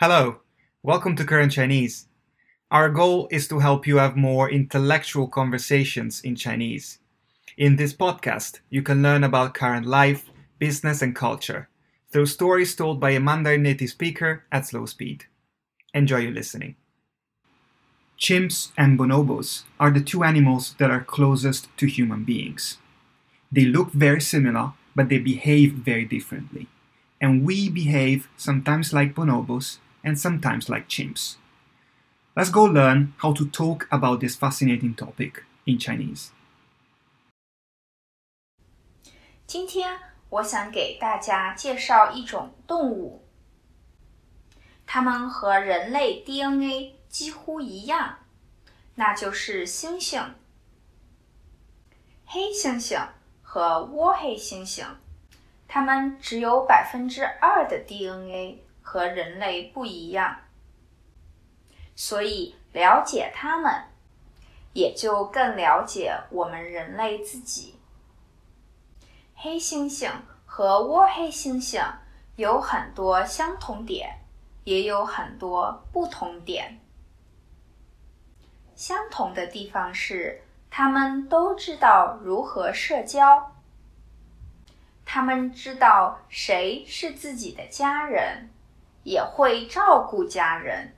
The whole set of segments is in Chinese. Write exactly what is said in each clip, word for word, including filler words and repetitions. Hello, welcome to Current Chinese. Our goal is to help you have more intellectual conversations in Chinese. In this podcast, you can learn about current life, business and culture through stories told by a Mandarin native speaker at slow speed. Enjoy your listening. Chimps and bonobos are the two animals that are closest to human beings. They look very similar, but they behave very differently. And we behave sometimes like bonobos, and sometimes like chimps. Let's go learn how to talk about this fascinating topic in Chinese. 今天我想给大家介绍一种动物，它们和人类 D N A 几乎一样，那就是猩猩。黑猩猩和窝黑猩猩，它们只有 百分之二 的 D N A。和人类不一样，所以了解他们，也就更了解我们人类自己。黑猩猩和窝黑猩猩有很多相同点，也有很多不同点。相同的地方是，他们都知道如何社交，他们知道谁是自己的家人。也会照顾家人，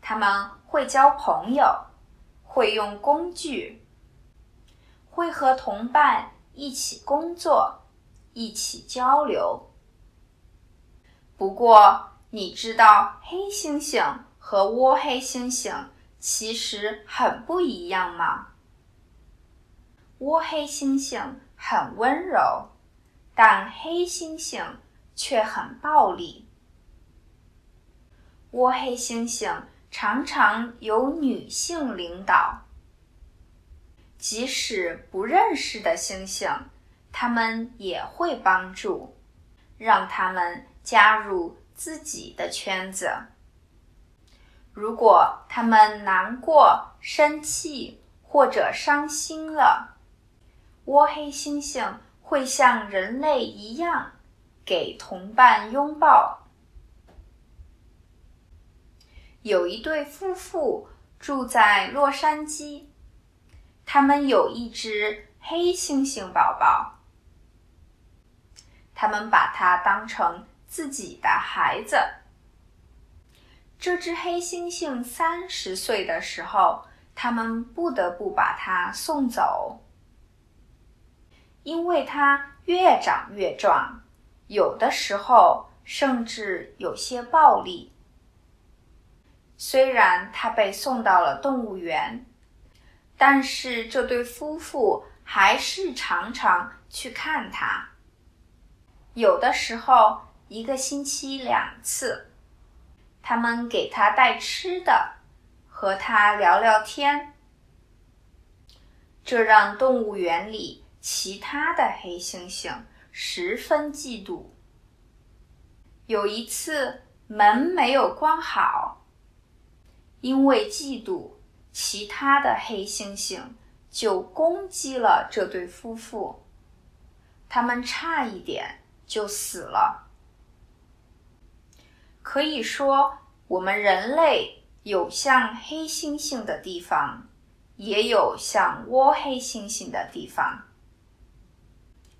他们会交朋友，会用工具，会和同伴一起工作，一起交流。不过，你知道黑猩猩和窝黑猩猩其实很不一样吗？窝黑猩猩很温柔，但黑猩猩却很暴力。窝黑猩猩常常由女性领导，即使不认识的猩猩，他们也会帮助，让他们加入自己的圈子。如果他们难过、生气或者伤心了，窝黑猩猩会像人类一样给同伴拥抱。有一对夫妇住在洛杉矶，他们有一只黑猩猩宝宝，他们把它当成自己的孩子。这只黑猩猩三十岁的时候，他们不得不把它送走，因为它越长越壮。有的时候甚至有些暴力。虽然他被送到了动物园，但是这对夫妇还是常常去看他。有的时候一个星期两次，他们给他带吃的，和他聊聊天。这让动物园里其他的黑猩猩十分嫉妒。有一次门没有关好，因为嫉妒，其他的黑猩猩就攻击了这对夫妇，他们差一点就死了。可以说，我们人类有像黑猩猩的地方，也有像窝黑猩猩的地方。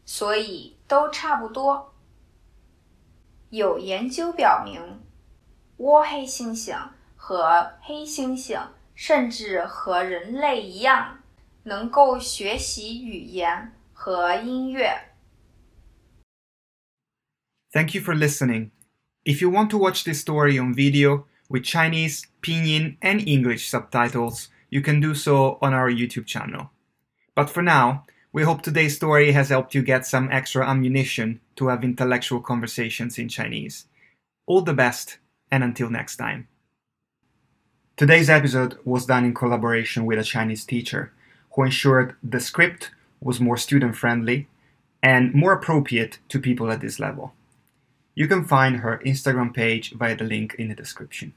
所以都差不多。有研究表明，窝黑猩猩和黑猩猩甚至和人类一样，能够学习语言和音乐。Thank you for listening. If you want to watch this story on video with Chinese, Pinyin and English subtitles, you can do so on our YouTube channel. But for now,We hope today's story has helped you get some extra ammunition to have intellectual conversations in Chinese. All the best, and until next time. Today's episode was done in collaboration with a Chinese teacher who ensured the script was more student-friendly and more appropriate to people at this level. You can find her Instagram page via the link in the description.